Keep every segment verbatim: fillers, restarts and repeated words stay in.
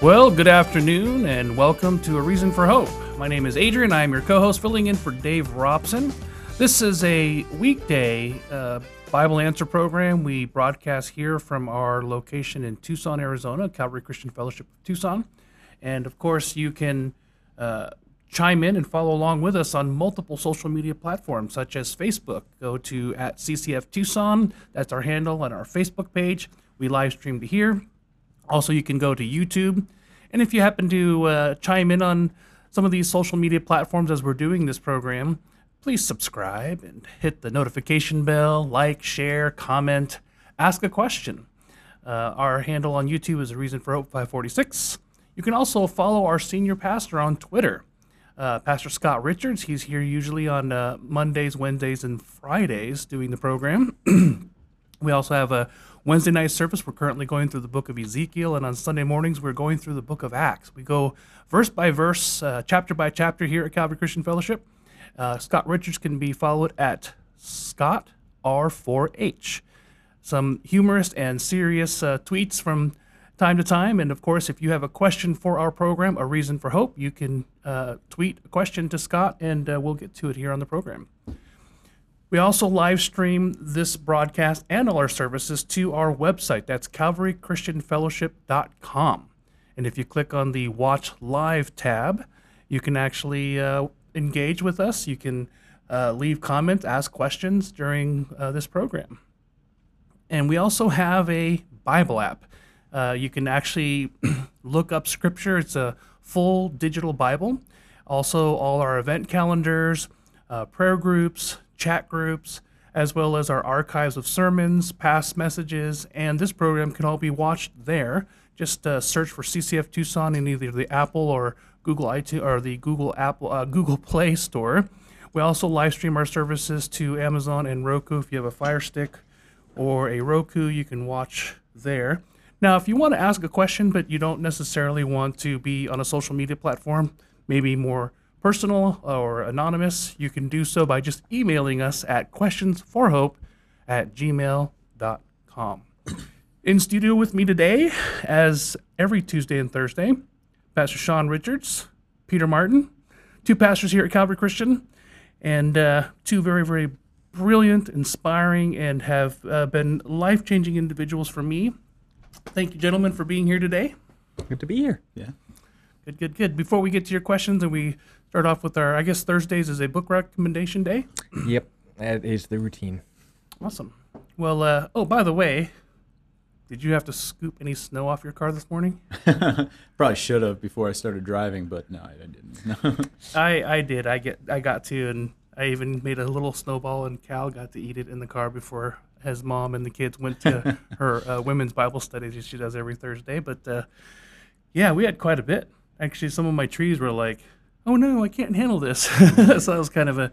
Well, good afternoon and welcome to A Reason for Hope. My name is Adrian. I'm your co-host filling in for Dave Robson. This is a weekday uh, Bible Answer program. We broadcast here from our location in Tucson, Arizona, Calvary Christian Fellowship of Tucson. And of course, you can uh, chime in and follow along with us on multiple social media platforms, such as Facebook. Go to at C C F Tucson. That's our handle on our Facebook page. We live stream to here. Also, you can go to YouTube. And if you happen to uh, chime in on some of these social media platforms as we're doing this program, please subscribe and hit the notification bell, like, share, comment, ask a question. Uh, our handle on YouTube is A Reason for Hope five forty-six. You can also follow our senior pastor on Twitter, uh, Pastor Scott Richards. He's here usually on uh, Mondays, Wednesdays, and Fridays doing the program. We also have a Wednesday night service. We're currently going through the book of Ezekiel, and on Sunday mornings, we're going through the book of Acts. We go verse by verse, uh, chapter by chapter here at Calvary Christian Fellowship. Uh, Scott Richards can be followed at Scott R four H. Some humorous and serious uh, tweets from time to time. And of course, if you have a question for our program, A Reason for Hope, you can uh, tweet a question to Scott, and uh, we'll get to it here on the program. We also live stream this broadcast and all our services to our website. That's calvary christian fellowship dot com. And if you click on the Watch Live tab, you can actually uh, engage with us. You can uh, leave comments, ask questions during uh, this program. And we also have a Bible app. Uh, you can actually look up scripture. It's a full digital Bible. Also, all our event calendars, uh, prayer groups, chat groups, as well as our archives of sermons, past messages, and this program can all be watched there. Just uh, search for C C F Tucson in either the Apple or Google iTunes or the Google Apple uh, Google Play Store. We also live stream our services to Amazon and Roku. If you have a Fire Stick or a Roku, you can watch there. Now, if you want to ask a question, but you don't necessarily want to be on a social media platform, maybe more personal or anonymous, you can do so by just emailing us at questions for hope at gmail dot com. In studio with me today, as every Tuesday and Thursday, Pastor Sean Richards, Peter Martin, two pastors here at Calvary Christian, and uh, two very, very brilliant, inspiring, and have uh, been life-changing individuals for me. Thank you, gentlemen, for being here today. Good to be here. Yeah. Good, good, good. Before we get to your questions, and we start off with our, I guess Thursdays is a book recommendation day? Yep, that is the routine. Awesome. Well, uh, oh, by the way, did you have to scoop any snow off your car this morning? Probably should have before I started driving, but no, I didn't. I, I did. I get, I got to, and I even made a little snowball, and Cal got to eat it in the car before his mom and the kids went to her uh, women's Bible studies that she does every Thursday. But, uh, yeah, we had quite a bit. Actually, some of my trees were like, oh, no, I can't handle this. So that was kind of a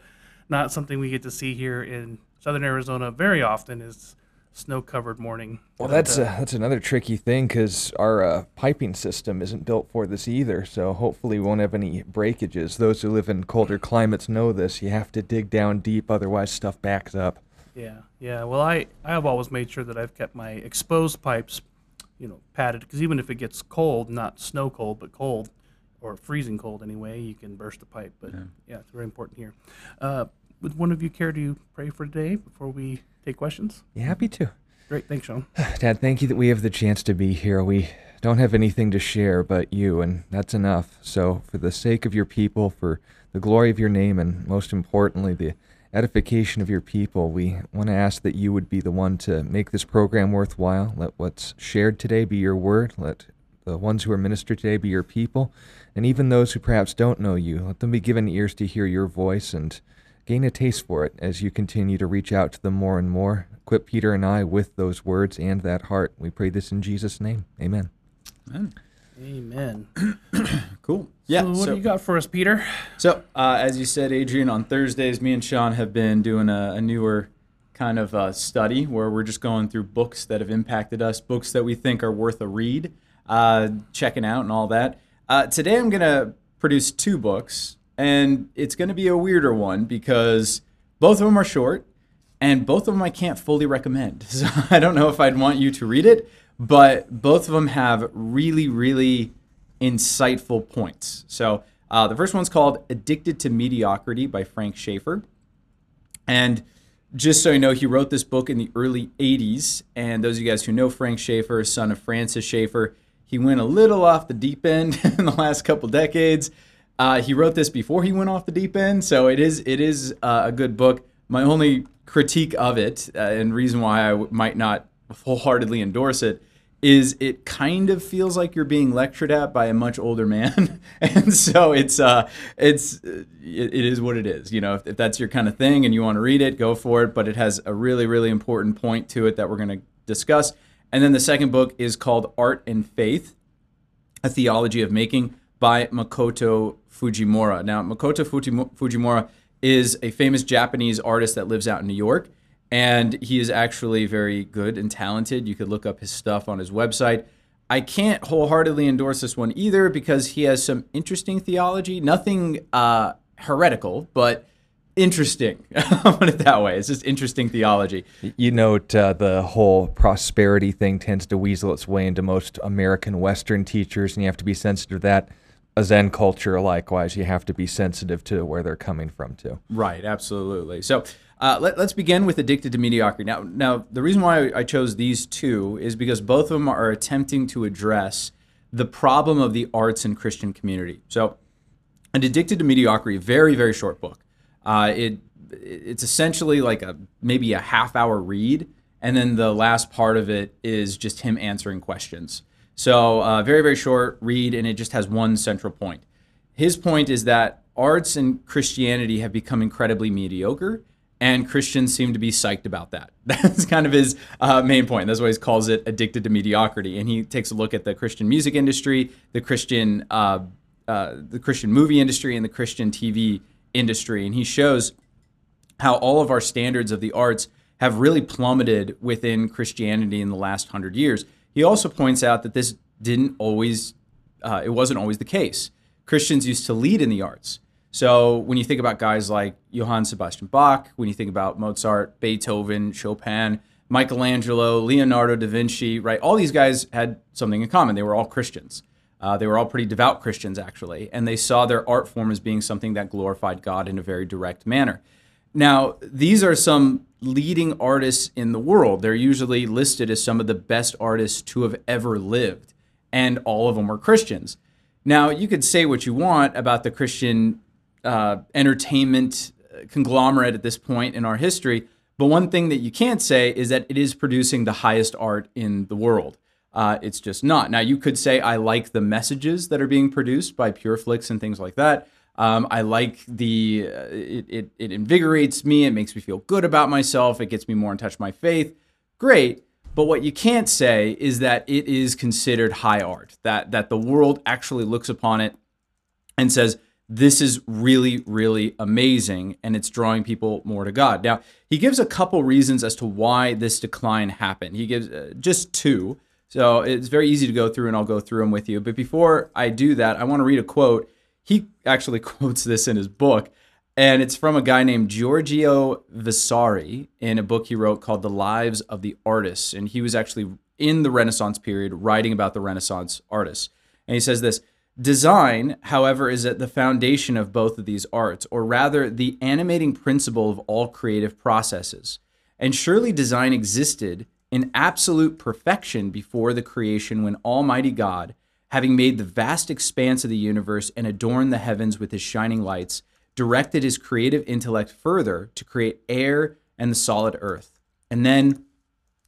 not something we get to see here in southern Arizona very often is snow-covered morning. Well, but, that's uh, uh, that's another tricky thing because our uh, piping system isn't built for this either, so hopefully we won't have any breakages. Those who live in colder climates know this. You have to dig down deep, otherwise stuff backs up. Yeah, yeah. Well, I, I've always made sure that I've kept my exposed pipes, you know, padded, because even if it gets cold, not snow cold, but cold, or freezing cold anyway, you can burst the pipe. But yeah, yeah it's very important here. Uh, would one of you care to pray for today before we take questions? Yeah, happy to. Great, thanks, Sean. Dad, thank you that we have the chance to be here. We don't have anything to share but you, and that's enough. So for the sake of your people, for the glory of your name, and most importantly, the edification of your people, we want to ask that you would be the one to make this program worthwhile. Let what's shared today be your word. Let the ones who are ministered today be your people. And even those who perhaps don't know you, let them be given ears to hear your voice and gain a taste for it as you continue to reach out to them more and more. Equip Peter and I with those words and that heart. We pray this in Jesus' name. Amen. Amen. Amen. Cool. Yeah. So what so, do you got for us, Peter? So, uh, as you said, Adrian, on Thursdays, me and Sean have been doing a, a newer kind of uh, study where we're just going through books that have impacted us, books that we think are worth a read, uh, checking out and all that. Uh, today, I'm going to produce two books, and it's going to be a weirder one because both of them are short, and both of them I can't fully recommend. So I don't know if I'd want you to read it, but both of them have really, really insightful points. So uh, the first one's called Addicted to Mediocrity by Frank Schaeffer. And just so you know, he wrote this book in the early eighties. And those of you guys who know Frank Schaeffer, son of Francis Schaeffer, he went a little off the deep end in the last couple decades. Uh, he wrote this before he went off the deep end, so it is it is uh, a good book. My only critique of it, uh, and reason why I w might not wholeheartedly endorse it, is it kind of feels like you're being lectured at by a much older man, and so it's uh it's it, it is what it is. You know, if, if that's your kind of thing and you want to read it, go for it. But it has a really really important point to it that we're going to discuss. And then the second book is called Art and Faith: A Theology of Making by Makoto Fujimura. Now, Makoto Fujimura is a famous Japanese artist that lives out in New York, and he is actually very good and talented. You could look up his stuff on his website. I can't wholeheartedly endorse this one either because he has some interesting theology, nothing uh, heretical, but interesting. I'll put it that way. It's just interesting theology. You note uh, the whole prosperity thing tends to weasel its way into most American Western teachers, and you have to be sensitive to that. A Zen culture, likewise, you have to be sensitive to where they're coming from, too. Right, absolutely. So uh, let, let's begin with Addicted to Mediocrity. Now, now the reason why I chose these two is because both of them are attempting to address the problem of the arts in Christian community. So, an Addicted to Mediocrity, very, very short book. Uh, it it's essentially like a maybe a half hour read, and then the last part of it is just him answering questions. So uh, very, very short read, and it just has one central point. His point is that arts and Christianity have become incredibly mediocre, and Christians seem to be psyched about that. That's kind of his uh, main point. That's why he calls it Addicted to Mediocrity. And he takes a look at the Christian music industry, the Christian, uh, uh, the Christian movie industry, and the Christian T V industry. And he shows how all of our standards of the arts have really plummeted within Christianity in the last hundred years. He also points out that this didn't always, uh, it wasn't always the case. Christians used to lead in the arts. So when you think about guys like Johann Sebastian Bach, when you think about Mozart, Beethoven, Chopin, Michelangelo, Leonardo da Vinci, right? All these guys had something in common. They were all Christians. Uh, they were all pretty devout Christians, actually. And they saw their art form as being something that glorified God in a very direct manner. Now, these are some leading artists in the world. They're usually listed as some of the best artists to have ever lived, and all of them were Christians. Now, you could say what you want about the Christian uh, entertainment conglomerate at this point in our history, but one thing that you can't say is that it is producing the highest art in the world. Uh, it's just not. Now, you could say, I like the messages that are being produced by Pure Flix and things like that. Um, I like the, uh, it, it, it invigorates me, it makes me feel good about myself, it gets me more in touch with my faith. Great, but what you can't say is that it is considered high art, that, that the world actually looks upon it and says, this is really, really amazing, and it's drawing people more to God. Now, he gives a couple reasons as to why this decline happened. He gives uh, just two, so it's very easy to go through, and I'll go through them with you. But before I do that, I want to read a quote. He actually quotes this in his book, and it's from a guy named Giorgio Vasari in a book he wrote called The Lives of the Artists. And he was actually in the Renaissance period writing about the Renaissance artists. And he says this: design, however, is at the foundation of both of these arts, or rather the animating principle of all creative processes. And surely design existed in absolute perfection before the creation, when Almighty God, having made the vast expanse of the universe and adorned the heavens with his shining lights, directed his creative intellect further to create air and the solid earth. And then,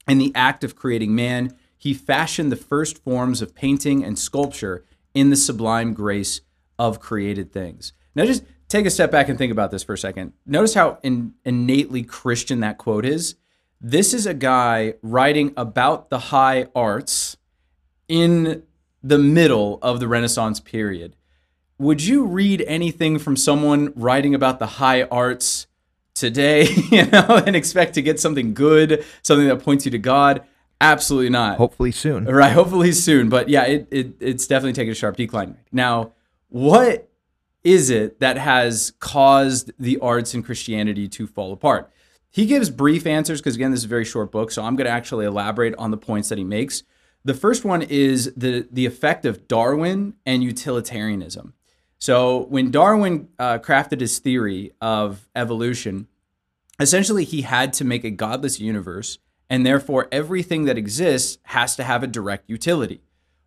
in the act of creating man, he fashioned the first forms of painting and sculpture in the sublime grace of created things. Now just take a step back and think about this for a second. Notice how in, innately Christian that quote is. This is a guy writing about the high arts in the middle of the Renaissance period. Would you read anything from someone writing about the high arts today, you know, and expect to get something good, something that points you to God? Absolutely not. Hopefully soon. Right, hopefully soon. But yeah, it, it it's definitely taken a sharp decline. Now, what is it that has caused the arts and Christianity to fall apart? He gives brief answers because, again, this is a very short book, so I'm going to actually elaborate on the points that he makes. The first one is the, the effect of Darwin and utilitarianism. So when Darwin uh, crafted his theory of evolution, essentially he had to make a godless universe, and therefore everything that exists has to have a direct utility.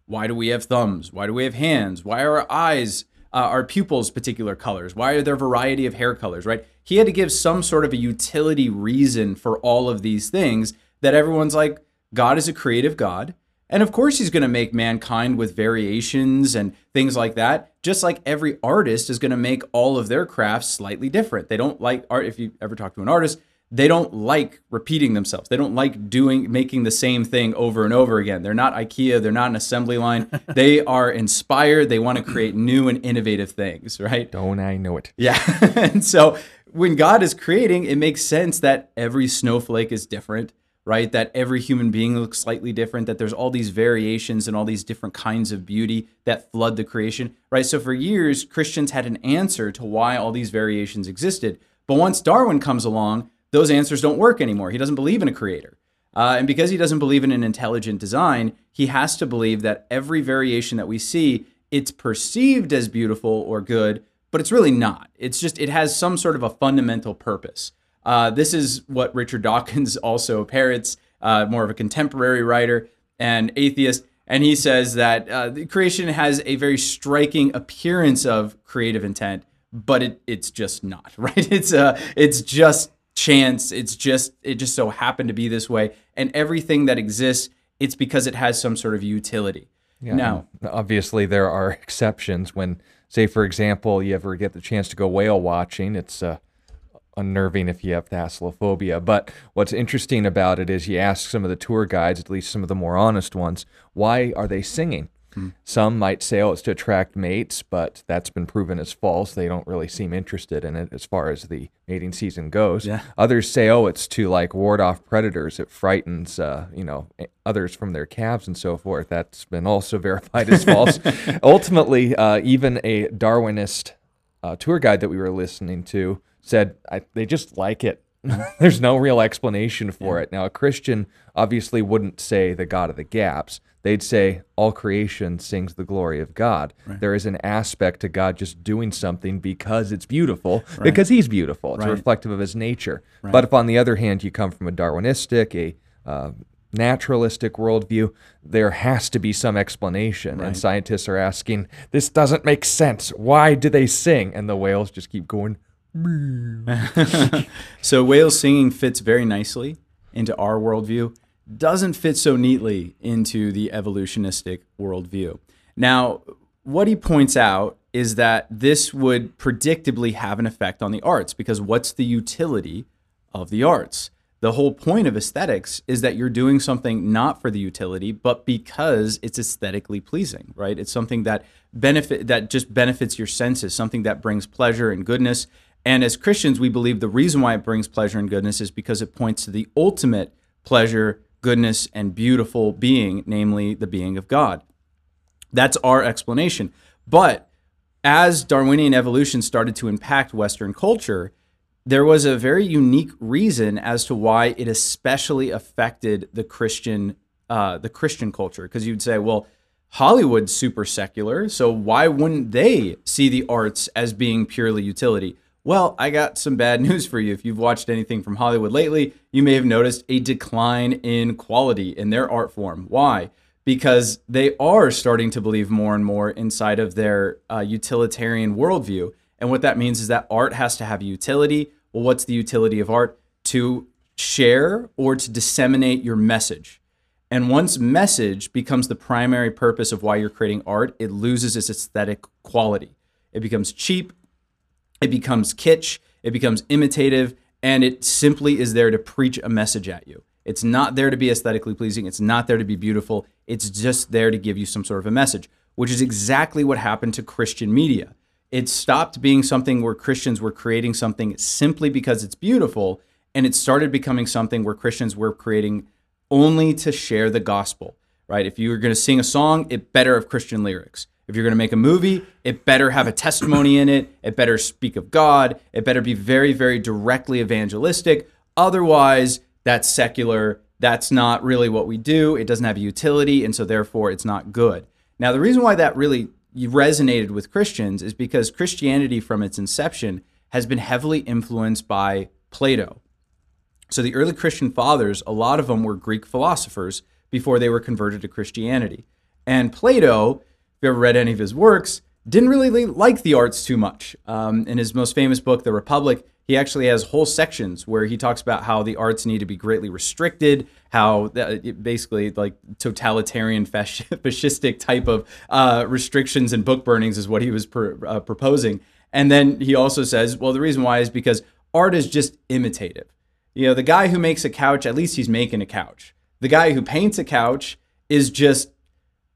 Why do we have thumbs? Why do we have hands? Why are our eyes, uh, our pupils particular colors? Why are there a variety of hair colors, right? He had to give some sort of a utility reason for all of these things that everyone's like, God is a creative God. And of course he's going to make mankind with variations and things like that. Just like every artist is going to make all of their crafts slightly different. They don't like art. If you ever talk to an artist, they don't like repeating themselves. They don't like doing, making the same thing over and over again. They're not IKEA. They're not an assembly line. They are inspired. They want to create new and innovative things, right? Don't I know it. Yeah. And so when God is creating, it makes sense that every snowflake is different, right? That every human being looks slightly different, that there's all these variations and all these different kinds of beauty that flood the creation, right? So for years, Christians had an answer to why all these variations existed. But once Darwin comes along, those answers don't work anymore. He doesn't believe in a creator. Uh, and because he doesn't believe in an intelligent design, he has to believe that every variation that we see, it's perceived as beautiful or good, but it's really not. It's just, it has some sort of a fundamental purpose. Uh, this is what Richard Dawkins also parrots, uh, more of a contemporary writer and atheist. And he says that uh, the creation has a very striking appearance of creative intent, but it, it's just not, right? It's uh, it's just chance. It's just, it just so happened to be this way. And everything that exists, it's because it has some sort of utility. Yeah, now, obviously there are exceptions when, say, for example, you ever get the chance to go whale watching, it's uh, unnerving if you have thalassophobia. But what's interesting about it is you ask some of the tour guides, at least some of the more honest ones, why are they singing? Mm. Some might say, oh, it's to attract mates, but that's been proven as false. They don't really seem interested in it as far as the mating season goes. Yeah. Others say, oh, it's to like ward off predators. It frightens, uh, you know, others from their calves and so forth. That's been also verified as false. Ultimately, uh, even a Darwinist uh, tour guide that we were listening to said I, they just like it. There's no real explanation for yeah. it. Now, a Christian obviously wouldn't say the God of the gaps. They'd say all creation sings the glory of God. Right. There is an aspect to God just doing something because it's beautiful, right. because he's beautiful. It's right. reflective of his nature. Right. But if, on the other hand, you come from a Darwinistic, a uh, naturalistic worldview, there has to be some explanation. Right. And scientists are asking, this doesn't make sense. Why do they sing? And the whales just keep going, So whale singing fits very nicely into our worldview, doesn't fit so neatly into the evolutionistic worldview. Now, what he points out is that this would predictably have an effect on the arts, because what's the utility of the arts? The whole point of aesthetics is that you're doing something not for the utility, but because it's aesthetically pleasing, right? It's something that benefit that just benefits your senses, something that brings pleasure and goodness. And as Christians, we believe the reason why it brings pleasure and goodness is because it points to the ultimate pleasure, goodness, and beautiful being, namely the being of God. That's our explanation. But as Darwinian evolution started to impact Western culture, there was a very unique reason as to why it especially affected the Christian, uh, the Christian culture. Because you'd say, well, Hollywood's super secular, so why wouldn't they see the arts as being purely utility? Well, I got some bad news for you. If you've watched anything from Hollywood lately, you may have noticed a decline in quality in their art form. Why? Because they are starting to believe more and more inside of their uh, utilitarian worldview. And what that means is that art has to have utility. Well, what's the utility of art? To share or to disseminate your message. And once message becomes the primary purpose of why you're creating art, it loses its aesthetic quality. It becomes cheap. It becomes kitsch, it becomes imitative, and it simply is there to preach a message at you. It's not there to be aesthetically pleasing, it's not there to be beautiful, it's just there to give you some sort of a message, which is exactly what happened to Christian media. It stopped being something where Christians were creating something simply because it's beautiful, and it started becoming something where Christians were creating only to share the gospel, right? If you were going to sing a song, it better have Christian lyrics. If you're going to make a movie, it better have a testimony in it. It better speak of God. It better be very, very directly evangelistic. Otherwise, that's secular. That's not really what we do. It doesn't have utility, and so therefore it's not good. Now, the reason why that really resonated with Christians is because Christianity from its inception has been heavily influenced by Plato. So the early Christian fathers, a lot of them were Greek philosophers before they were converted to Christianity. And Plato, if you ever read any of his works, didn't really like the arts too much. Um, in his most famous book, The Republic, he actually has whole sections where he talks about how the arts need to be greatly restricted, how basically like totalitarian, fascistic type of uh, restrictions and book burnings is what he was pr- uh, proposing. And then he also says, well, the reason why is because art is just imitative. You know, the guy who makes a couch, at least he's making a couch. The guy who paints a couch is just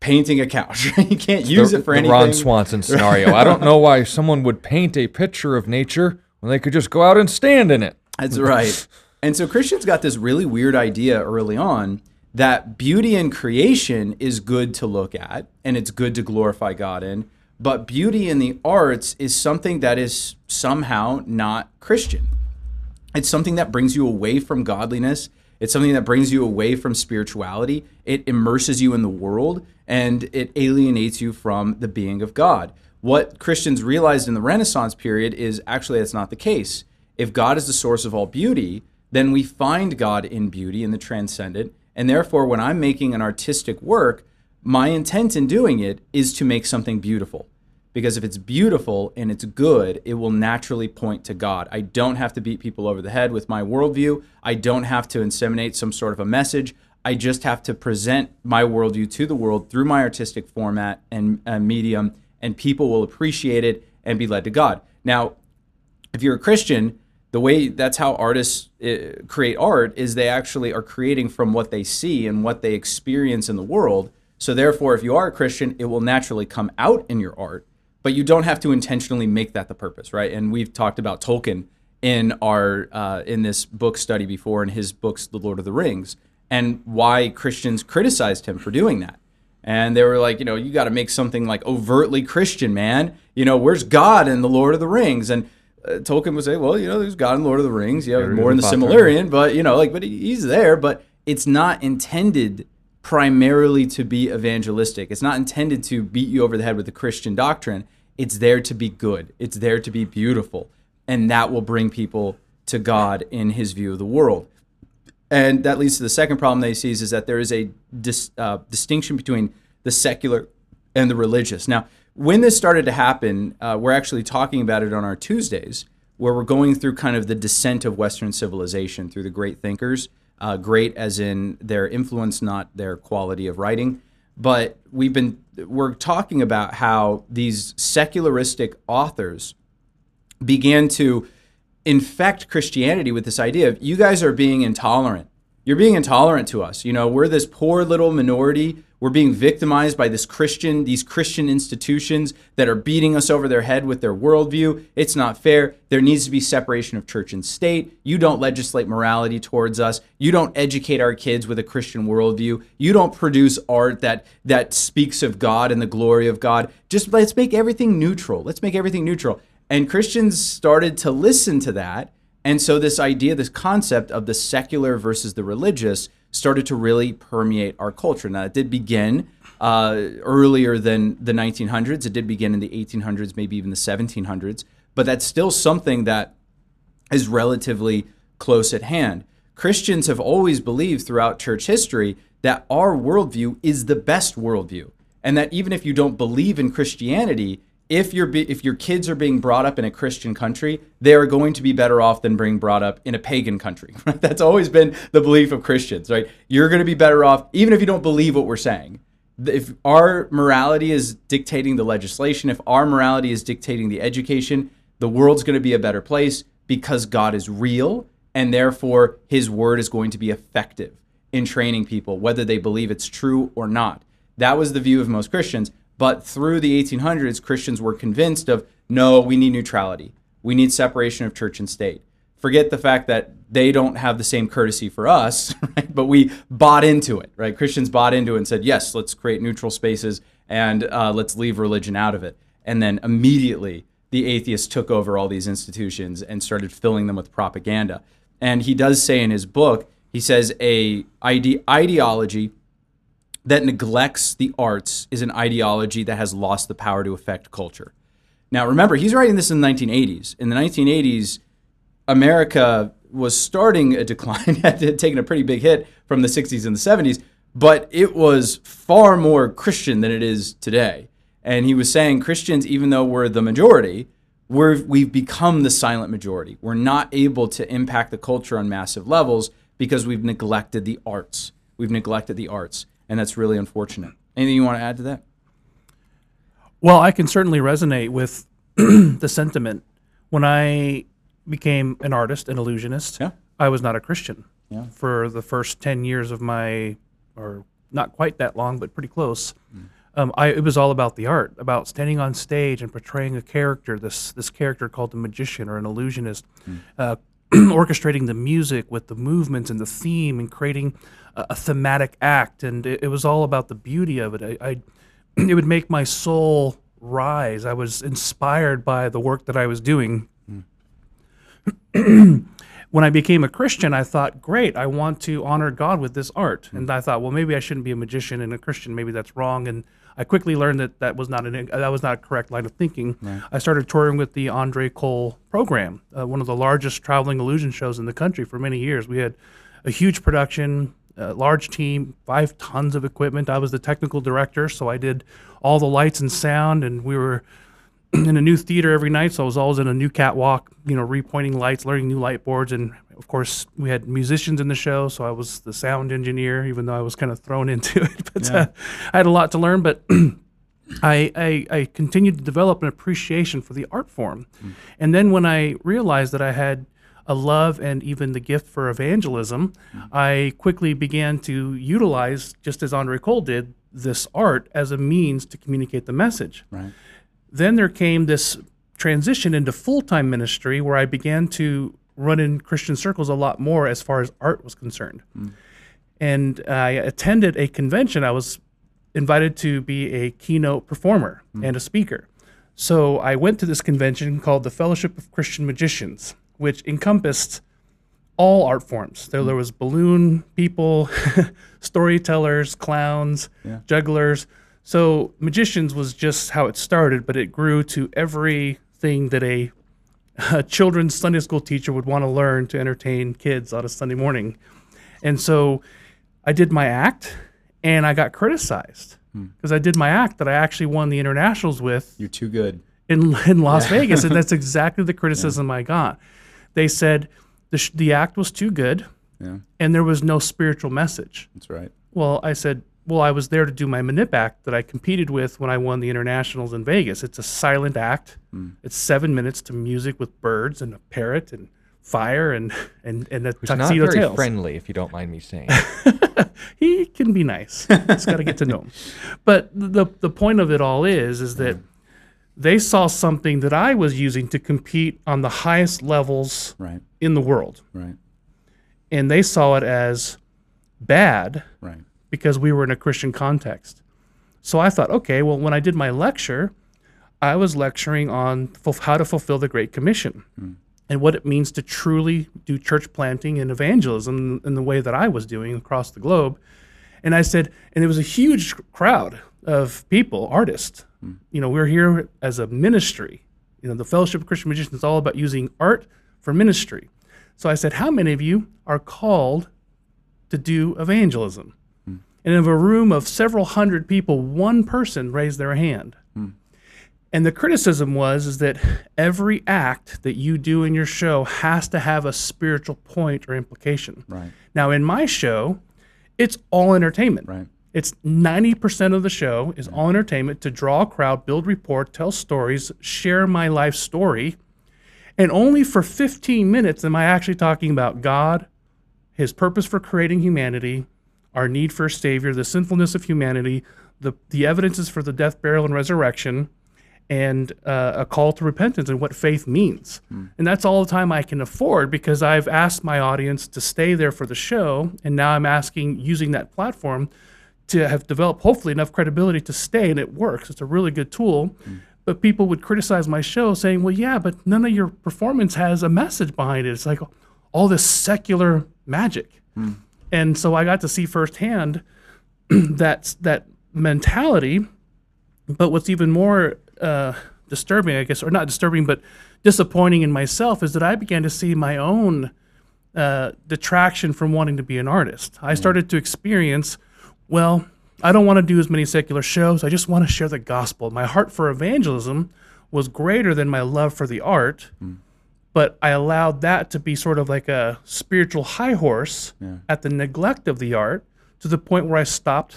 painting a couch. You can't use the, it for the anything. Ron Swanson scenario. I don't know why someone would paint a picture of nature when they could just go out and stand in it. That's right. And so Christians got this really weird idea early on that beauty in creation is good to look at and it's good to glorify God in, but beauty in the arts is something that is somehow not Christian. It's something that brings you away from godliness. It's something that brings you away from spirituality. It immerses you in the world and it alienates you from the being of God. What Christians realized in the Renaissance period is actually that's not the case. If God is the source of all beauty, then we find God in beauty, in the transcendent, and therefore when I'm making an artistic work, my intent in doing it is to make something beautiful. Because if it's beautiful and it's good, it will naturally point to God. I don't have to beat people over the head with my worldview. I don't have to inseminate some sort of a message. I just have to present my worldview to the world through my artistic format and uh, medium, and people will appreciate it and be led to God. Now, if you're a Christian, the way that's how artists create art is they actually are creating from what they see and what they experience in the world. So therefore, if you are a Christian, it will naturally come out in your art, but you don't have to intentionally make that the purpose, right? And we've talked about Tolkien in our uh, in this book study before, in his books, The Lord of the Rings, and why Christians criticized him for doing that. And they were like, you know, you got to make something like overtly Christian, man. You know, where's God in The Lord of the Rings? And uh, Tolkien would say, well, you know, there's God in Lord of the Rings. Yeah, more in the Silmarillion, but, you know, like, but he's there. But it's not intended primarily to be evangelistic. It's not intended to beat you over the head with the Christian doctrine. It's there to be good. It's there to be beautiful. And that will bring people to God in his view of the world. And that leads to the second problem they see is that there is a dis, uh, distinction between the secular and the religious. Now, when this started to happen, uh, we're actually talking about it on our Tuesdays, where we're going through kind of the descent of Western civilization through the great thinkers, uh, great as in their influence, not their quality of writing. But we've been we're talking about how these secularistic authors began to infect Christianity with this idea of, you guys are being intolerant. You're being intolerant to us. You know, we're this poor little minority. We're being victimized by this Christian, these Christian institutions that are beating us over their head with their worldview. It's not fair. There needs to be separation of church and state. You don't legislate morality towards us. You don't educate our kids with a Christian worldview. You don't produce art that that speaks of God and the glory of God. Just let's make everything neutral. Let's make everything neutral. And Christians started to listen to that. And so this idea, this concept of the secular versus the religious started to really permeate our culture. Now, it did begin uh, earlier than the nineteen hundreds. It did begin in the eighteen hundreds, maybe even the seventeen hundreds. But that's still something that is relatively close at hand. Christians have always believed throughout church history that our worldview is the best worldview. And that even if you don't believe in Christianity, If your if your kids are being brought up in a Christian country, they are going to be better off than being brought up in a pagan country. That's always been the belief of Christians, right? You're going to be better off, even if you don't believe what we're saying. If our morality is dictating the legislation, if our morality is dictating the education, the world's going to be a better place because God is real, and therefore his word is going to be effective in training people, whether they believe it's true or not. That was the view of most Christians. But through the eighteen hundreds, Christians were convinced of, no, we need neutrality. We need separation of church and state. Forget the fact that they don't have the same courtesy for us, right? But we bought into it, right? Christians bought into it and said, yes, let's create neutral spaces and uh, let's leave religion out of it. And then immediately the atheists took over all these institutions and started filling them with propaganda. And he does say in his book, He says a ide- ideology that neglects the arts is an ideology that has lost the power to affect culture. Now, remember, he's writing this in the nineteen eighties. In the nineteen eighties, America was starting a decline, had taken a pretty big hit from the sixties and the seventies, but it was far more Christian than it is today. And he was saying Christians, even though we're the majority, we're, we've become the silent majority. We're not able to impact the culture on massive levels because we've neglected the arts. We've neglected the arts, and that's really unfortunate. Anything you want to add to that? Well, I can certainly resonate with the sentiment. When I became an artist, an illusionist, yeah. I was not a Christian yeah. for the first ten years of my, or not quite that long, but pretty close. Mm. Um, I, it was all about the art, about standing on stage and portraying a character, this this character called a magician or an illusionist, mm. uh, orchestrating the music with the movements and the theme and creating a, a thematic act. And it, it was all about the beauty of it. I, I It would make my soul rise. I was inspired by the work that I was doing. Mm. When I became a Christian, I thought, great, I want to honor God with this art. Mm. And I thought, well, maybe I shouldn't be a magician and a Christian. Maybe that's wrong. And I quickly learned that that was not, an, that was not a correct line of thinking. Right. I started touring with the Andre Cole program, uh, one of the largest traveling illusion shows in the country for many years. We had a huge production, a large team, five tons of equipment. I was the technical director, so I did all the lights and sound, and we were in a new theater every night, so I was always in a new catwalk, you know, repointing lights, learning new light boards, and of course, we had musicians in the show, so I was the sound engineer, even though I was kind of thrown into it, but yeah. uh, I had a lot to learn, but I, I, I continued to develop an appreciation for the art form, mm. and then when I realized that I had a love and even the gift for evangelism, mm-hmm. I quickly began to utilize, just as Andre Cole did, this art as a means to communicate the message. Right. Then there came this transition into full-time ministry where I began to run in Christian circles a lot more as far as art was concerned. Mm-hmm. And I attended a convention. I was invited to be a keynote performer mm-hmm. and a speaker. So I went to this convention called the Fellowship of Christian Magicians, which encompassed all art forms. There, there was balloon people, storytellers, clowns, yeah. jugglers. So magicians was just how it started, but it grew to everything that a, a children's Sunday school teacher would want to learn to entertain kids on a Sunday morning. And so I did my act, and I got criticized because hmm. I did my act that I actually won the internationals with. You're too good. In, in Las yeah. Vegas, and that's exactly the criticism yeah. I got. They said the, sh- the act was too good, yeah. and there was no spiritual message. That's right. Well, I said, well, I was there to do my manip act that I competed with when I won the internationals in Vegas. It's a silent act. Mm. It's seven minutes to music with birds and a parrot and fire and and and a tuxedo tails. He's not very tails. friendly, if you don't mind me saying. He can be nice. Just got to get to know him. But the the point of it all is is that. Mm. They saw something that I was using to compete on the highest levels right. in the world. Right. And they saw it as bad right. because we were in a Christian context. So I thought, okay, well, when I did my lecture, I was lecturing on how to fulfill the Great Commission mm. and what it means to truly do church planting and evangelism in the way that I was doing across the globe. And I said, and it was a huge crowd of people, artists. You know, we're here as a ministry. You know, the Fellowship of Christian Magicians is all about using art for ministry. So I said, how many of you are called to do evangelism? Mm. And in a room of several hundred people, one person raised their hand. Mm. And the criticism was is that every act that you do in your show has to have a spiritual point or implication. Right. Now, in my show, it's all entertainment. Right. It's ninety percent of the show is all entertainment to draw a crowd, build rapport, tell stories, share my life story. And only for fifteen minutes am I actually talking about God, his purpose for creating humanity, our need for a savior, the sinfulness of humanity, the, the evidences for the death, burial, and resurrection, and uh, a call to repentance and what faith means. Mm. And that's all the time I can afford because I've asked my audience to stay there for the show. And now I'm asking, using that platform, to have developed hopefully enough credibility to stay, and it works. It's a really good tool. Mm. But people would criticize my show saying, well, yeah, but none of your performance has a message behind it. It's like all this secular magic. Mm. And so I got to see firsthand that, that mentality. But what's even more uh, disturbing, I guess, or not disturbing, but disappointing in myself, is that I began to see my own uh, detraction from wanting to be an artist. I started to experience, well, I don't want to do as many secular shows. I just want to share the gospel. My heart for evangelism was greater than my love for the art, mm. but I allowed that to be sort of like a spiritual high horse yeah. at the neglect of the art, to the point where I stopped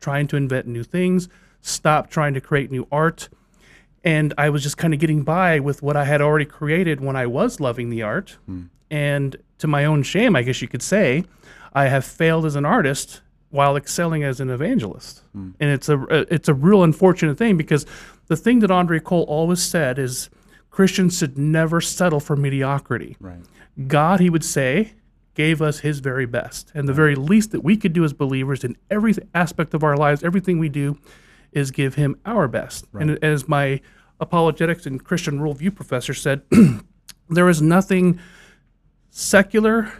trying to invent new things, stopped trying to create new art, and I was just kind of getting by with what I had already created when I was loving the art. Mm. And to my own shame, I guess you could say, I have failed as an artist while excelling as an evangelist. Mm. And it's a it's a real unfortunate thing, because the thing that Andre Cole always said is Christians should never settle for mediocrity. Right. God, he would say, gave us his very best. And the right. very least that we could do as believers in every aspect of our lives, everything we do, is give him our best. Right. And as my apologetics and Christian worldview professor said, there is nothing secular,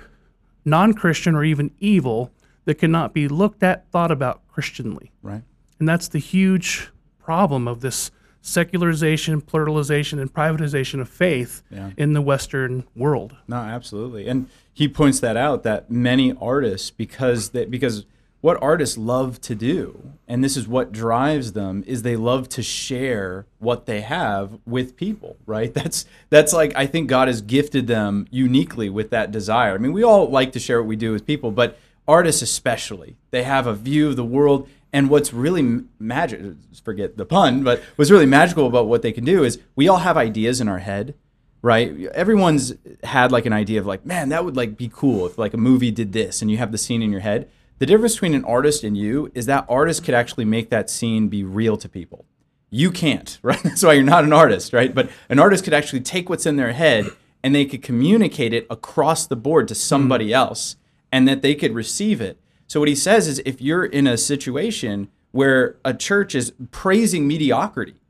non-Christian, or even evil that cannot be looked at, thought about Christianly. Right. And that's the huge problem of this secularization, pluralization, and privatization of faith yeah. in the Western world. No, absolutely. And he points that out, that many artists, because they, because what artists love to do, and this is what drives them, is they love to share what they have with people, right? That's that's like, I think God has gifted them uniquely with that desire. I mean, we all like to share what we do with people, but artists especially, they have a view of the world. And what's really magic, forget the pun, but what's really magical about what they can do is we all have ideas in our head, right? Everyone's had like an idea of like, man, that would like be cool if like a movie did this, and you have the scene in your head. The difference between an artist and you is that artist could actually make that scene be real to people. You can't, right? That's why you're not an artist, right? But an artist could actually take what's in their head and they could communicate it across the board to somebody else, and that they could receive it. So what he says is, if you're in a situation where a church is praising mediocrity,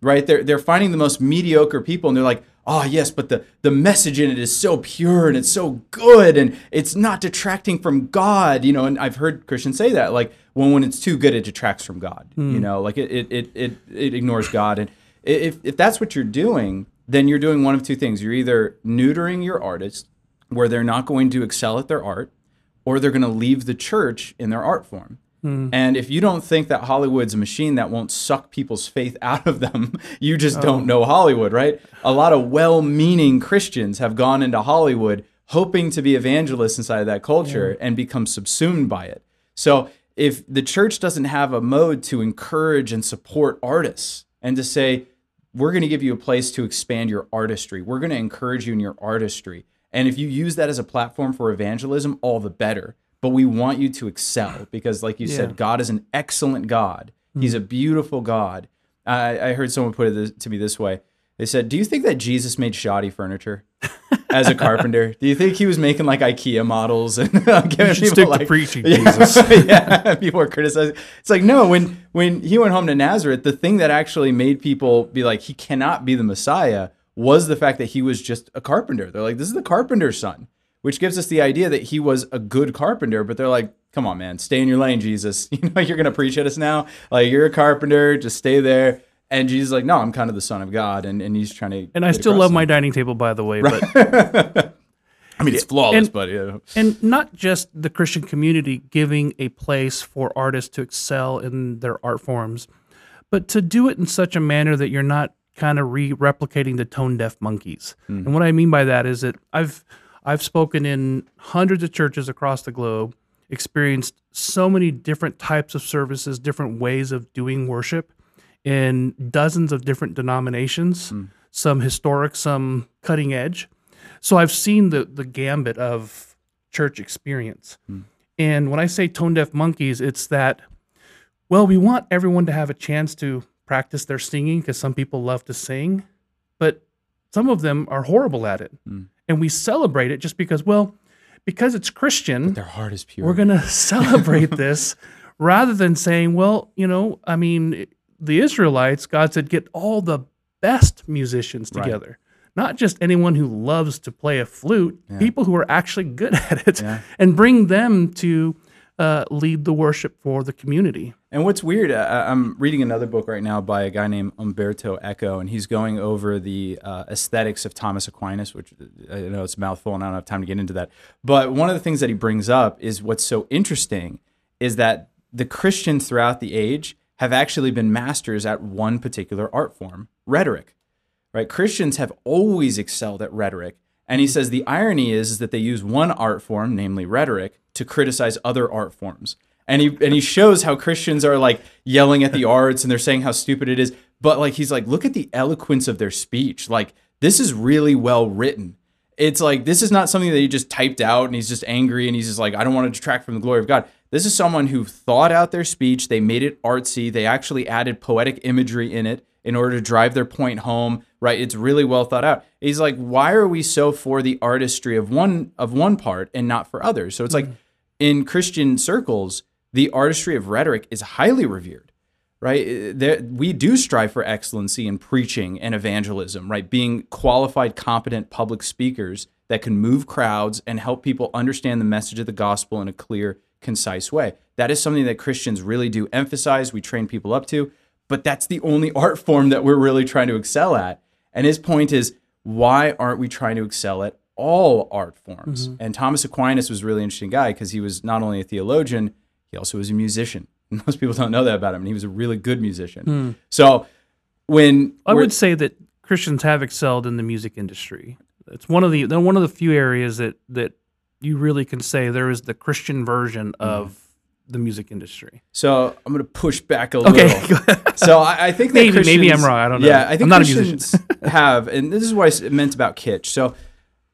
right? They're, they're finding the most mediocre people, and they're like, oh, yes, but the, the message in it is so pure, and it's so good, and it's not detracting from God, you know, and I've heard Christians say that, like, well, when it's too good, it detracts from God, mm. you know, like it it, it, it it ignores God. And if if that's what you're doing, then you're doing one of two things. You're either neutering your artists, where they're not going to excel at their art, or they're going to leave the church in their art form. Mm. And if you don't think that Hollywood's a machine that won't suck people's faith out of them, you just oh. don't know Hollywood, right? A lot of well-meaning Christians have gone into Hollywood hoping to be evangelists inside of that culture yeah. and become subsumed by it. So if the church doesn't have a mode to encourage and support artists and to say, we're going to give you a place to expand your artistry, we're going to encourage you in your artistry, and if you use that as a platform for evangelism, all the better. But we want you to excel, because like you yeah. said, God is an excellent God. Mm-hmm. He's a beautiful God. I, I heard someone put it this, to me this way. They said, do you think that Jesus made shoddy furniture as a carpenter? Do you think he was making like IKEA models? And giving you should people stick like, to preaching, yeah, Jesus. yeah, people are criticizing. It's like, no, when, when he went home to Nazareth, the thing that actually made people be like, he cannot be the Messiah was the fact that he was just a carpenter. They're like, this is the carpenter's son, which gives us the idea that he was a good carpenter, but they're like, come on, man, stay in your lane, Jesus. You know, you're going to preach at us now? Like, you're a carpenter, just stay there. And Jesus is like, no, I'm kind of the son of God, and, and he's trying to... And I still love him. My dining table, by the way, right? But... I mean, it's flawless, and, but... Yeah. And not just the Christian community giving a place for artists to excel in their art forms, but to do it in such a manner that you're not kind of re-replicating the tone-deaf monkeys. Mm. And what I mean by that is that I've I've spoken in hundreds of churches across the globe, experienced so many different types of services, different ways of doing worship in dozens of different denominations, mm. some historic, some cutting edge. So I've seen the, the gambit of church experience. Mm. And when I say tone-deaf monkeys, it's that, well, we want everyone to have a chance to practice their singing, because some people love to sing, but some of them are horrible at it. Mm. And we celebrate it just because, well, because it's Christian, but their heart is pure. We're going to celebrate this rather than saying, well, you know, I mean, the Israelites, God said, get all the best musicians together. Right. not just anyone who loves to play a flute, yeah. people who are actually good at it, yeah. and bring them to uh, lead the worship for the community. And what's weird, uh, I'm reading another book right now by a guy named Umberto Eco, and he's going over the uh, aesthetics of Thomas Aquinas, which I know it's a mouthful and I don't have time to get into that. But one of the things that he brings up is what's so interesting is that the Christians throughout the age have actually been masters at one particular art form, rhetoric. Right? Christians have always excelled at rhetoric. And he says the irony is, is that they use one art form, namely rhetoric, to criticize other art forms. And he and he shows how Christians are like yelling at the arts and they're saying how stupid it is. But like he's like, look at the eloquence of their speech. Like, this is really well written. It's like, this is not something that he just typed out and he's just angry and he's just like, I don't want to detract from the glory of God. This is someone who thought out their speech. They made it artsy. They actually added poetic imagery in it in order to drive their point home. Right? It's really well thought out. He's like, why are we so for the artistry of one of one part and not for others? So it's mm-hmm. like in Christian circles, the artistry of rhetoric is highly revered, right? There, we do strive for excellency in preaching and evangelism, right? Being qualified, competent public speakers that can move crowds and help people understand the message of the gospel in a clear, concise way. That is something that Christians really do emphasize. We train people up to, but that's the only art form that we're really trying to excel at. And his point is, why aren't we trying to excel at all art forms? Mm-hmm. And Thomas Aquinas was a really interesting guy because he was not only a theologian, he also was a musician. And most people don't know that about him. And he was a really good musician. Mm. So when I would say that Christians have excelled in the music industry. It's one of the one of the few areas that that you really can say there is the Christian version of mm. the music industry. So I'm going to push back a okay. little. So I, I think that maybe, Christians... Maybe I'm wrong. I don't know. Yeah, I think I'm not Christians a musician. have, and this is what I meant about kitsch. So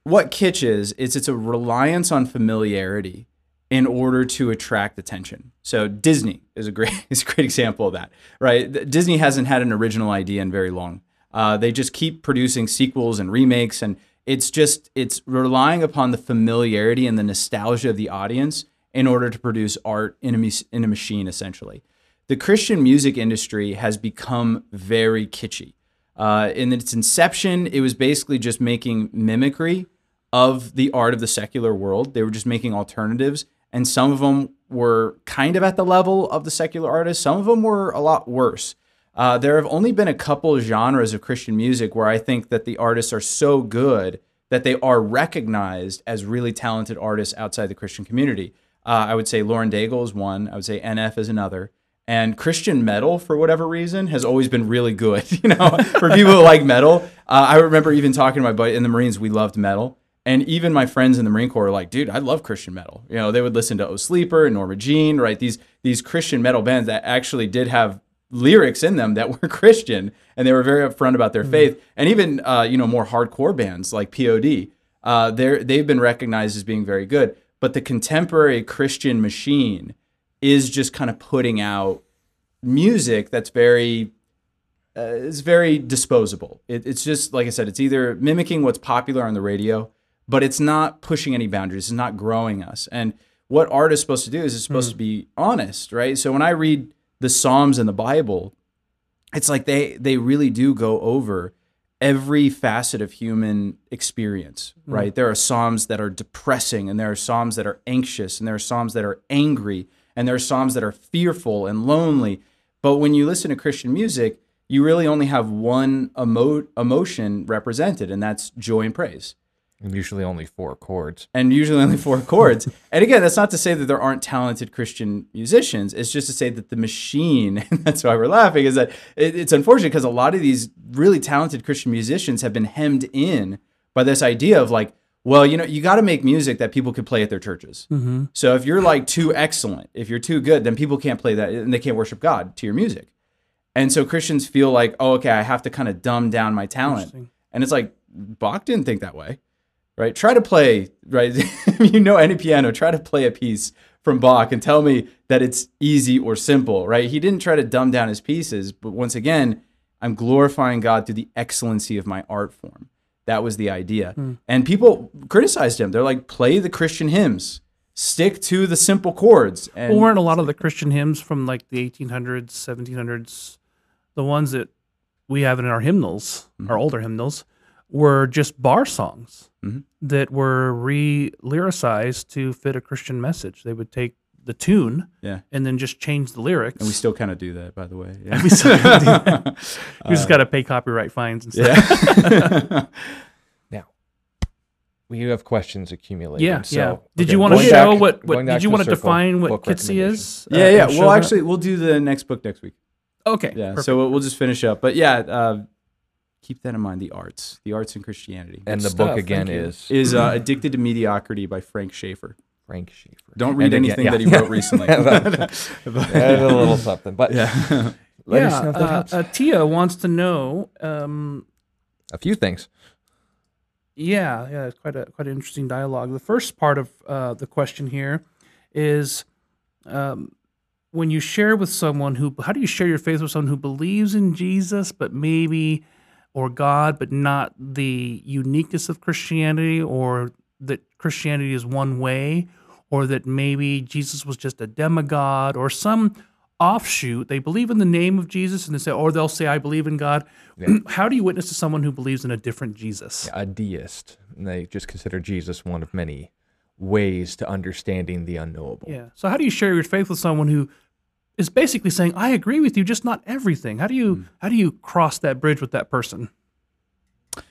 what kitsch is, is it's a reliance on familiarity in order to attract attention. So Disney is a great is a great example of that, right? Disney hasn't had an original idea in very long. Uh, they just keep producing sequels and remakes, and it's just, it's relying upon the familiarity and the nostalgia of the audience in order to produce art in a, in a machine, essentially. The Christian music industry has become very kitschy. Uh, in its inception, it was basically just making mimicry of the art of the secular world. They were just making alternatives, and some of them were kind of at the level of the secular artists. Some of them were a lot worse. Uh, there have only been a couple genres of Christian music where I think that the artists are so good that they are recognized as really talented artists outside the Christian community. Uh, I would say Lauren Daigle is one. I would say N F is another. And Christian metal, for whatever reason, has always been really good. You know, for people who like metal, uh, I remember even talking to my buddy in the Marines. We loved metal, and even my friends in the Marine Corps were like, "Dude, I love Christian metal." You know, they would listen to Oh Sleeper and Norma Jean, right? These these Christian metal bands that actually did have lyrics in them that were Christian, and they were very upfront about their mm-hmm. faith. And even uh, you know, more hardcore bands like P O D, uh, they're they've been recognized as being very good. But the contemporary Christian machine is just kind of putting out music that's very, uh, is very disposable. It, it's just, like I said, it's either mimicking what's popular on the radio, but it's not pushing any boundaries. It's not growing us. And what art is supposed to do is it's supposed mm. to be honest, right? So when I read the Psalms in the Bible, it's like they they really do go over every facet of human experience, right? Mm. There are psalms that are depressing, and there are psalms that are anxious, and there are psalms that are angry, and there are psalms that are fearful and lonely. But when you listen to Christian music, you really only have one emo- emotion represented, and that's joy and praise. And usually only four chords. And usually only four chords. And again, that's not to say that there aren't talented Christian musicians. It's just to say that the machine, and that's why we're laughing, is that it, it's unfortunate because a lot of these really talented Christian musicians have been hemmed in by this idea of like, well, you know, you got to make music that people could play at their churches. Mm-hmm. So if you're like too excellent, if you're too good, then people can't play that and they can't worship God to your music. And so Christians feel like, oh, okay, I have to kind of dumb down my talent. And it's like, Bach didn't think that way. Right, try to play, right, you know, any piano, try to play a piece from Bach and tell me that it's easy or simple, right? He didn't try to dumb down his pieces, but once again, I'm glorifying God through the excellency of my art form. That was the idea. Mm. And people criticized him. They're like, play the Christian hymns, stick to the simple chords. And well, weren't a lot of the Christian hymns from like the eighteen hundreds, seventeen hundreds, the ones that we have in our hymnals, mm-hmm. our older hymnals, were just bar songs mm-hmm. that were re-lyricized to fit a Christian message. They would take the tune yeah. and then just change the lyrics. And we still kind of do that, by the way. Yeah. We still kind of do that. You uh, just got to pay copyright fines and stuff. Yeah. Now, we have questions accumulating. Yeah, so, yeah. Did okay, you want to show back, what, what did you want to define what Kitsi is? Yeah, uh, yeah. Well, actually, that? we'll do the next book next week. Okay. Yeah, perfect. So we'll, we'll just finish up. But yeah, uh, keep that in mind, the arts, the arts and Christianity. And Good the stuff, book again is? Is uh, Addicted to Mediocrity by Frank Schaeffer. Frank Schaeffer. Don't read and anything again, yeah. that he wrote recently. That's a little something. But yeah, let yeah us know if that uh, helps. Uh, Tia wants to know um, a few things. Yeah, yeah, it's quite a quite an interesting dialogue. The first part of uh, the question here is um, when you share with someone who, how do you share your faith with someone who believes in Jesus, but maybe or God, but not the uniqueness of Christianity, or that Christianity is one way, or that maybe Jesus was just a demigod, or some offshoot. They believe in the name of Jesus, and they say, or they'll say, I believe in God. Yeah. How do you witness to someone who believes in a different Jesus? A deist. And they just consider Jesus one of many ways to understanding the unknowable. Yeah. So how do you share your faith with someone who is basically saying, I agree with you, just not everything? How do you, mm. how do you cross that bridge with that person?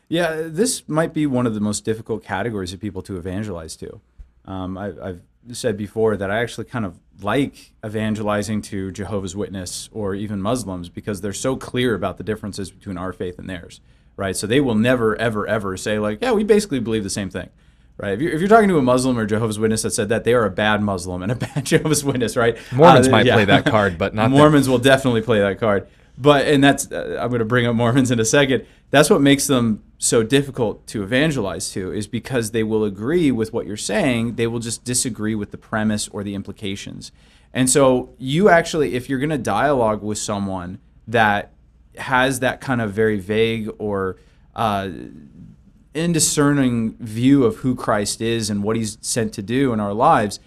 Yeah, this might be one of the most difficult categories of people to evangelize to. Um, I, I've said before that I actually kind of like evangelizing to Jehovah's Witness or even Muslims, because they're so clear about the differences between our faith and theirs, right? So they will never, ever, ever say like, yeah, we basically believe the same thing, right? If you're, if you're talking to a Muslim or Jehovah's Witness that said that, they are a bad Muslim and a bad Jehovah's Witness, right? Mormons uh, might yeah. play that card, but not Mormons them. will definitely play that card. But, and that's, uh, I'm going to bring up Mormons in a second. That's what makes them so difficult to evangelize to, is because they will agree with what you're saying. They will just disagree with the premise or the implications. And so you actually, if you're going to dialogue with someone that has that kind of very vague or uh, indiscerning view of who Christ is and what he's sent to do in our lives,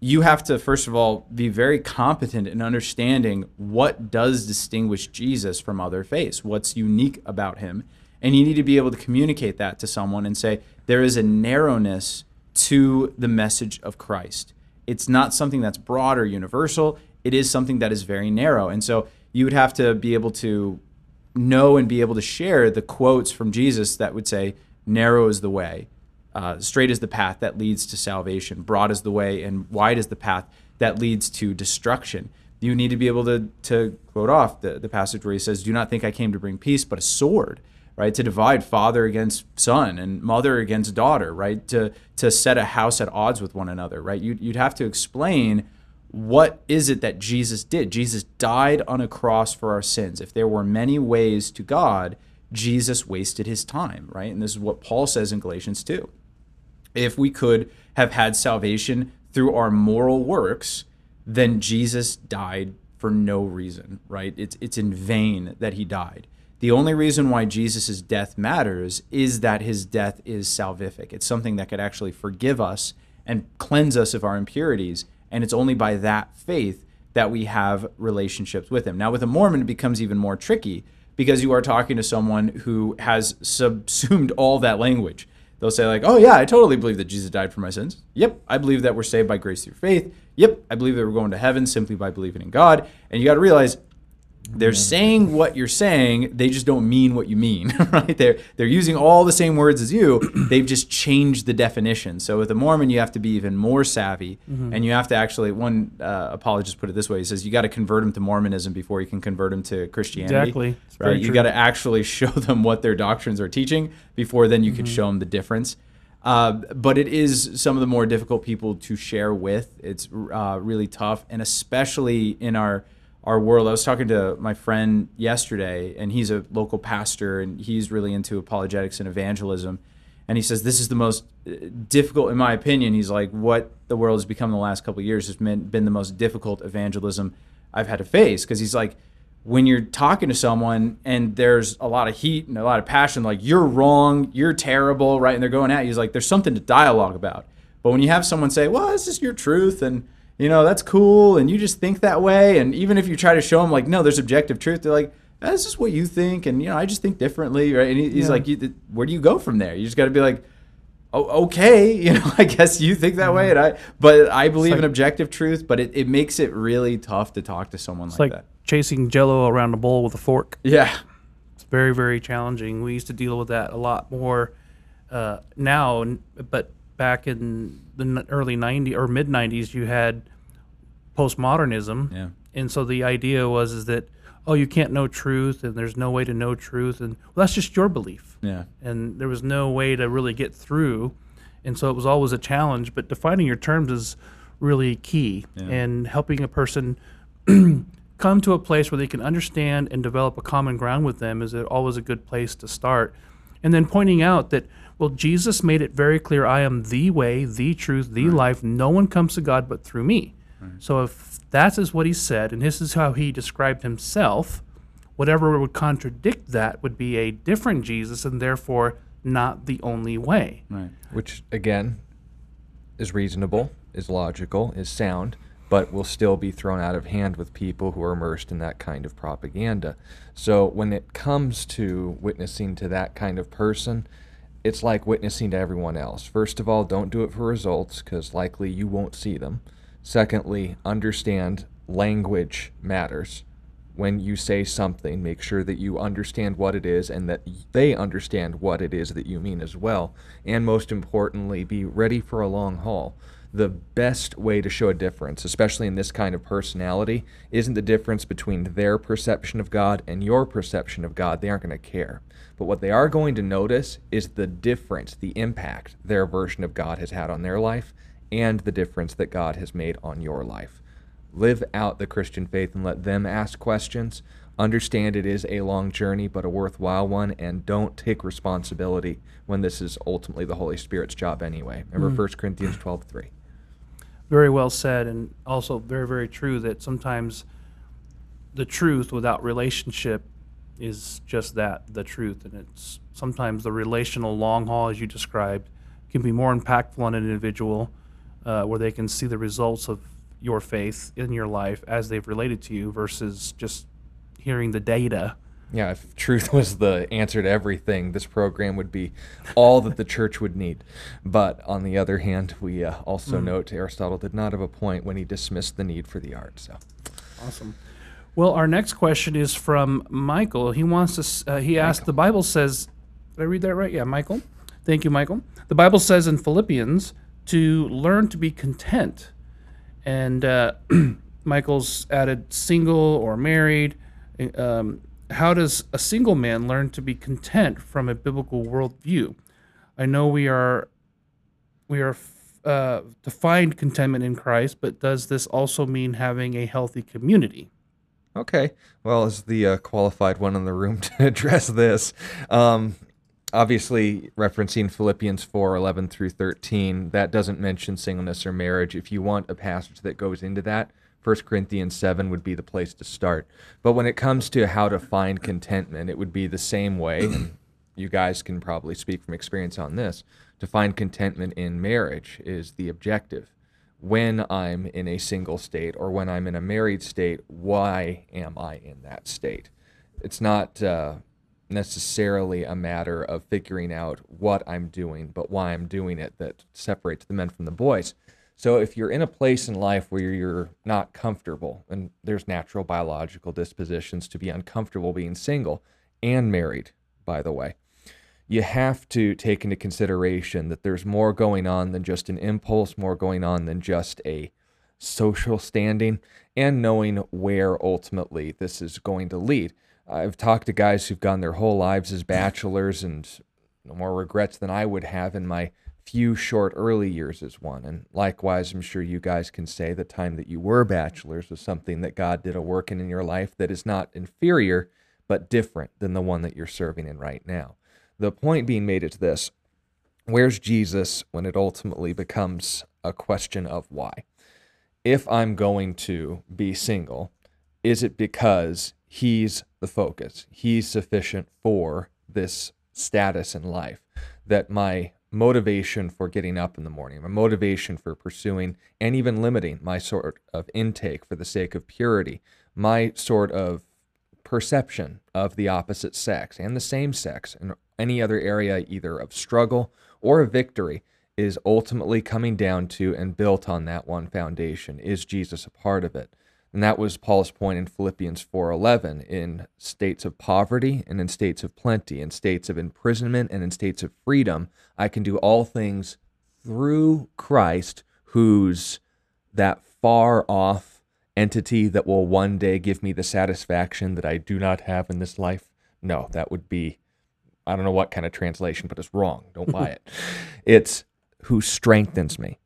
you have to, first of all, be very competent in understanding what does distinguish Jesus from other faiths, what's unique about him. And you need to be able to communicate that to someone and say, there is a narrowness to the message of Christ. It's not something that's broad or universal. It is something that is very narrow. And so you would have to be able to know and be able to share the quotes from Jesus that would say, narrow is the way. Uh, straight is the path that leads to salvation, broad is the way, and wide is the path that leads to destruction. You need to be able to, to quote off the, the passage where he says, do not think I came to bring peace, but a sword, right? To divide father against son and mother against daughter, right? To, to set a house at odds with one another, right? You'd, you'd have to explain, what is it that Jesus did? Jesus died on a cross for our sins. If there were many ways to God, Jesus wasted his time, right? And this is what Paul says in Galatians two. If we could have had salvation through our moral works, then Jesus died for no reason, right? It's, it's in vain that he died. The only reason why Jesus' death matters is that his death is salvific. It's something that could actually forgive us and cleanse us of our impurities, and it's only by that faith that we have relationships with him. Now, with a Mormon, it becomes even more tricky, because you are talking to someone who has subsumed all that language. They'll say like, oh yeah, I totally believe that Jesus died for my sins. Yep, I believe that we're saved by grace through faith. Yep, I believe that we're going to heaven simply by believing in God. And you got to realize, they're saying what you're saying, they just don't mean what you mean, right? They're, they're using all the same words as you, they've just changed the definition. So with a Mormon, you have to be even more savvy, mm-hmm. and you have to actually, one uh, apologist put it this way, he says, you got to convert them to Mormonism before you can convert them to Christianity. Exactly. It's right? You got to actually show them what their doctrines are teaching before then you mm-hmm. can show them the difference. Uh, but it is some of the more difficult people to share with. It's uh, really tough, and especially in our Our world. I was talking to my friend yesterday, and he's a local pastor, and he's really into apologetics and evangelism. And he says, this is the most difficult, in my opinion, he's like, what the world has become in the last couple of years has been, been the most difficult evangelism I've had to face. Because he's like, when you're talking to someone and there's a lot of heat and a lot of passion, like, you're wrong, you're terrible, right? And they're going at you. He's like, there's something to dialogue about. But when you have someone say, well, this is your truth, and you know, that's cool, and you just think that way, and even if you try to show them, like, no, there's objective truth, they're like, this is what you think, and you know, I just think differently, right? And he's yeah. like, you, where do you go from there? You just got to be like, oh, okay, you know, I guess you think that mm-hmm. way, and I, but I believe like, in objective truth. But it, it makes it really tough to talk to someone like, like that. It's like chasing Jell-O around a bowl with a fork. Yeah, it's very, very challenging. We used to deal with that a lot more uh, now, but back in the early nineties or mid nineties, you had postmodernism, yeah, and so the idea was is that, oh, you can't know truth, and there's no way to know truth, and well, that's just your belief. Yeah. And there was no way to really get through, and so it was always a challenge, but defining your terms is really key, yeah, and helping a person come to a place where they can understand and develop a common ground with them is always a good place to start. And then pointing out that, well, Jesus made it very clear, I am the way, the truth, the right. life. No one comes to God but through me. Right. So if that is what he said, and this is how he described himself, whatever would contradict that would be a different Jesus, and therefore not the only way. Right. Which, again, is reasonable, is logical, is sound, but will still be thrown out of hand with people who are immersed in that kind of propaganda. So when it comes to witnessing to that kind of person, it's like witnessing to everyone else. First of all, don't do it for results, because likely you won't see them. Secondly, understand language matters. When you say something, make sure that you understand what it is and that they understand what it is that you mean as well. And most importantly, be ready for a long haul. The best way to show a difference, especially in this kind of personality, isn't the difference between their perception of God and your perception of God. They aren't going to care. But what they are going to notice is the difference, the impact their version of God has had on their life, and the difference that God has made on your life. Live out the Christian faith and let them ask questions. Understand it is a long journey, but a worthwhile one, and don't take responsibility when this is ultimately the Holy Spirit's job anyway. Remember mm. First Corinthians twelve three. Very well said, and also very, very true that sometimes the truth without relationship is just that, the truth. And it's sometimes the relational long haul, as you described, can be more impactful on an individual, Uh, where they can see the results of your faith in your life as they've related to you versus just hearing the data. Yeah, if truth was the answer to everything, this program would be all that the church would need. But on the other hand, we uh, also mm-hmm. note Aristotle did not have a point when he dismissed the need for the art. So, awesome. Well, our next question is from Michael. He wants to. Uh, he asked, Michael. The Bible says, did I read that right? Yeah, Michael. Thank you, Michael. The Bible says in Philippians, to learn to be content. And uh, Michael's added single or married. Um, how does a single man learn to be content from a biblical worldview? I know we are we are uh, to find contentment in Christ, but does this also mean having a healthy community? Okay. Well, as the uh, qualified one in the room to address this, um, obviously, referencing Philippians four eleven through thirteen, that doesn't mention singleness or marriage. If you want a passage that goes into that, First Corinthians seven would be the place to start. But when it comes to how to find contentment, it would be the same way, and you guys can probably speak from experience on this, to find contentment in marriage is the objective. When I'm in a single state or when I'm in a married state, why am I in that state? It's not uh, necessarily a matter of figuring out what I'm doing, but why I'm doing it that separates the men from the boys. So if you're in a place in life where you're not comfortable, and there's natural biological dispositions to be uncomfortable being single and married, by the way, you have to take into consideration that there's more going on than just an impulse, more going on than just a social standing, and knowing where ultimately this is going to lead. I've talked to guys who've gone their whole lives as bachelors and no more regrets than I would have in my few short early years as one. And likewise, I'm sure you guys can say the time that you were bachelors was something that God did a work in in your life that is not inferior, but different than the one that you're serving in right now. The point being made is this: where's Jesus when it ultimately becomes a question of why? If I'm going to be single, is it because He's the focus? He's sufficient for this status in life, that my motivation for getting up in the morning, my motivation for pursuing and even limiting my sort of intake for the sake of purity, my sort of perception of the opposite sex and the same sex and any other area either of struggle or of victory is ultimately coming down to and built on that one foundation. Is Jesus a part of it? And that was Paul's point in Philippians four eleven, in states of poverty and in states of plenty, in states of imprisonment and in states of freedom, I can do all things through Christ, who's that far-off entity that will one day give me the satisfaction that I do not have in this life. No, that would be, I don't know what kind of translation, but it's wrong. Don't buy it. It's who strengthens me.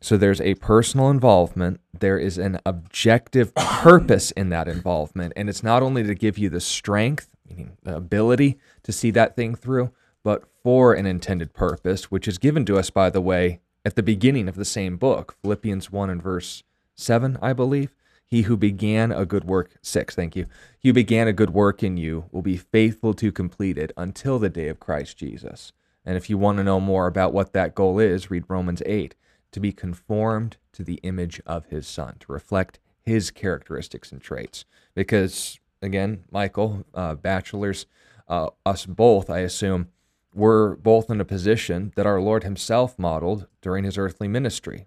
So there's a personal involvement, there is an objective purpose in that involvement, and it's not only to give you the strength, meaning the ability to see that thing through, but for an intended purpose, which is given to us, by the way, at the beginning of the same book, Philippians one and verse seven, I believe. He who began a good work, six, thank you, he who began a good work in you will be faithful to complete it until the day of Christ Jesus. And if you want to know more about what that goal is, read Romans eight. To be conformed to the image of his son, to reflect his characteristics and traits. Because, again, Michael, uh, bachelors, uh, us both, I assume, were both in a position that our Lord himself modeled during his earthly ministry.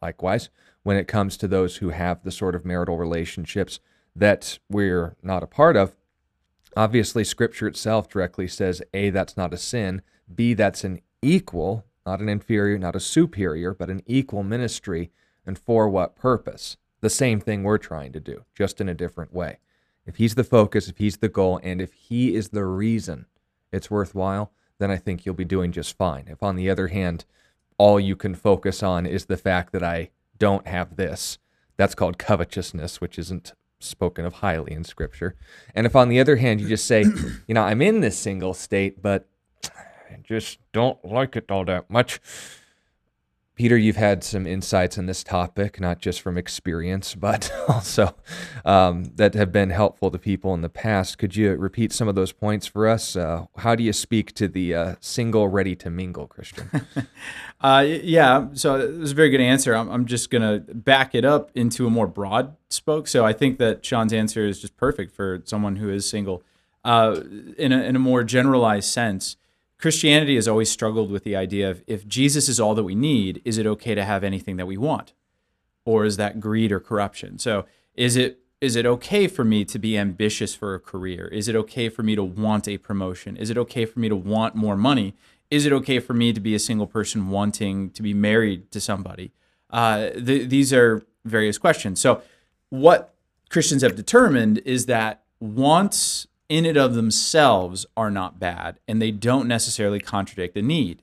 Likewise, when it comes to those who have the sort of marital relationships that we're not a part of, obviously Scripture itself directly says, A, that's not a sin, B, that's an equal, not an inferior, not a superior, but an equal ministry, and for what purpose? The same thing we're trying to do, just in a different way. If he's the focus, if he's the goal, and if he is the reason it's worthwhile, then I think you'll be doing just fine. If, on the other hand, all you can focus on is the fact that I don't have this, that's called covetousness, which isn't spoken of highly in Scripture. And if, on the other hand, you just say, you know, I'm in this single state, but I just don't like it all that much. Peter, you've had some insights in this topic, not just from experience, but also um, that have been helpful to people in the past. Could you repeat some of those points for us? Uh, how do you speak to the uh, single, ready-to-mingle Christian? uh, yeah, so it was a very good answer. I'm, I'm just going to back it up into a more broad spoke. So I think that Sean's answer is just perfect for someone who is single. Uh, in a, in a more generalized sense, Christianity has always struggled with the idea of, if Jesus is all that we need, is it okay to have anything that we want? Or is that greed or corruption? So is it is it okay for me to be ambitious for a career? Is it okay for me to want a promotion? Is it okay for me to want more money? Is it okay for me to be a single person wanting to be married to somebody? Uh, th- these are various questions. So what Christians have determined is that wants in and of themselves are not bad, and they don't necessarily contradict the need.